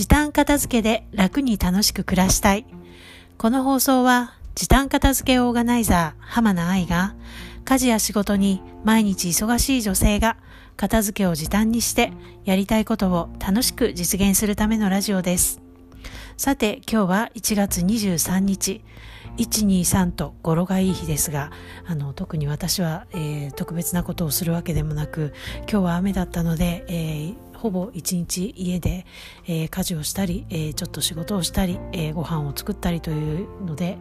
時短片付けで楽に楽しく暮らしたい。この放送は時短片付けオーガナイザー浜名愛が、家事や仕事に毎日忙しい女性が片付けを時短にしてやりたいことを楽しく実現するためのラジオです。さて、今日は1月23日123と語呂がいい日ですが、特に私は、特別なことをするわけでもなく、今日は雨だったので、ほぼ一日家で、家事をしたり、ちょっと仕事をしたり、ご飯を作ったりというので、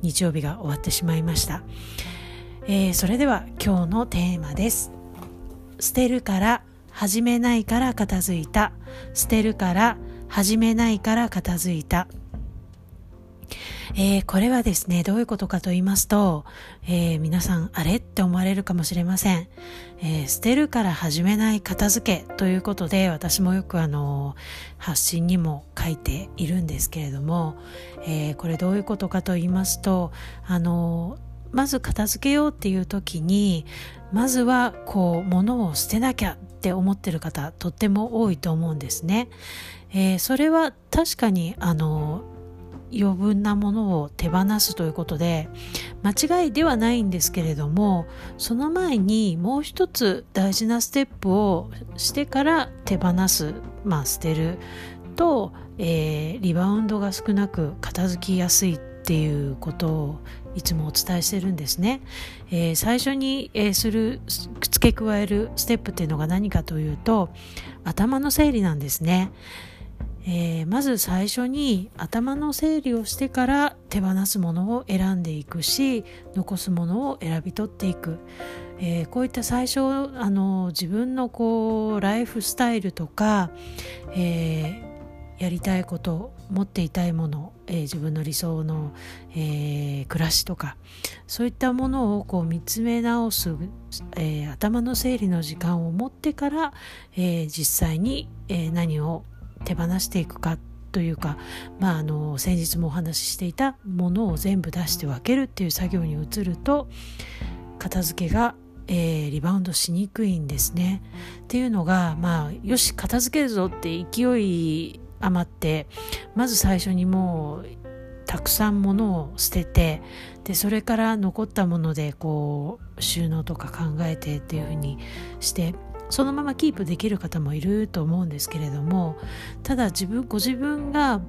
日曜日が終わってしまいました。それでは今日のテーマです。捨てるから始めないから片付いた。捨てるから始めないから片付いた。これはですね、どういうことかと言いますと、皆さんあれって思われるかもしれません。捨てるから始めない片付けということで、私もよく発信にも書いているんですけれども、これどういうことかと言いますと、まず片付けようっていう時に、まずはこう物を捨てなきゃって思ってる方、とっても多いと思うんですね。それは確かに余分なものを手放すということで間違いではないんですけれども、その前にもう一つ大事なステップをしてから手放す、捨てると、リバウンドが少なく片付きやすいっていうことをいつもお伝えしてるんですね。最初に、付け加えるステップっていうのが何かというと、頭の整理なんですね。まず最初に頭の整理をしてから手放すものを選んでいくし、残すものを選び取っていく、こういった最初自分のライフスタイルとか、やりたいこと、持っていたいもの、自分の理想の、暮らしとか、そういったものを見つめ直す、頭の整理の時間を持ってから、実際に、何を手放していくかというか、先日もお話ししていたものを全部出して分けるっていう作業に移ると、片付けが、リバウンドしにくいんですね。っていうのが、よし片付けるぞって勢い余って、まず最初にもうたくさんものを捨てて、でそれから残ったもので収納とか考えてっていう風にして、そのままキープできる方もいると思うんですけれども、ただご自分が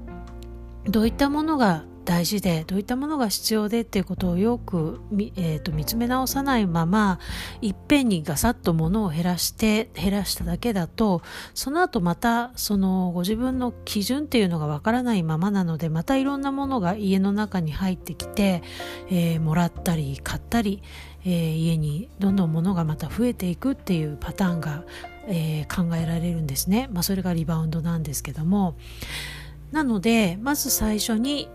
どういったものが大事で、どういったものが必要でっていうことをよく、見つめ直さないまま、いっぺんにガサッと物を減らしただけだと、その後またそのご自分の基準っていうのがわからないままなので、またいろんなものが家の中に入ってきて、もらったり買ったり、家にどんどん物がまた増えていくっていうパターンが、考えられるんですね。それがリバウンドなんですけども、なのでまず最初に、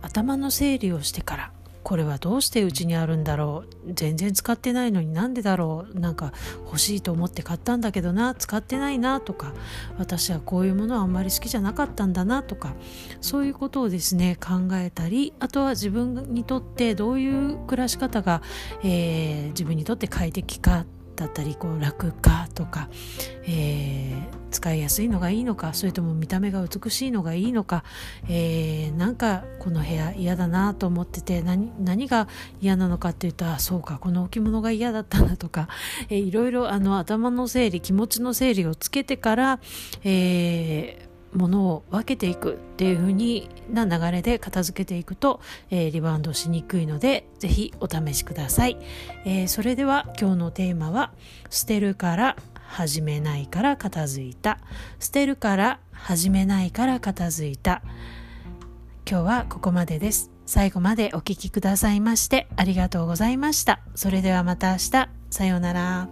頭の整理をしてから、これはどうしてうちにあるんだろう、全然使ってないのになんでだろう、なんか欲しいと思って買ったんだけどな、使ってないなとか、私はこういうものはあんまり好きじゃなかったんだなとか、そういうことをですね考えたり、あとは自分にとってどういう暮らし方が、自分にとって快適かだったり、楽かとか、使いやすいのがいいのか、それとも見た目が美しいのがいいのか、なんかこの部屋嫌だなと思ってて、 何が嫌なのかっていうと、そうかこの置物が嫌だったなとか、いろいろ頭の整理、気持ちの整理をつけてから、物を分けていくっていう風な流れで片付けていくと、リバウンドしにくいので、ぜひお試しください。それでは今日のテーマは、捨てるから始めないから片付いた。捨てるから始めないから片付いた。今日はここまでです。最後までお聞きくださいましてありがとうございました。それではまた明日。さようなら。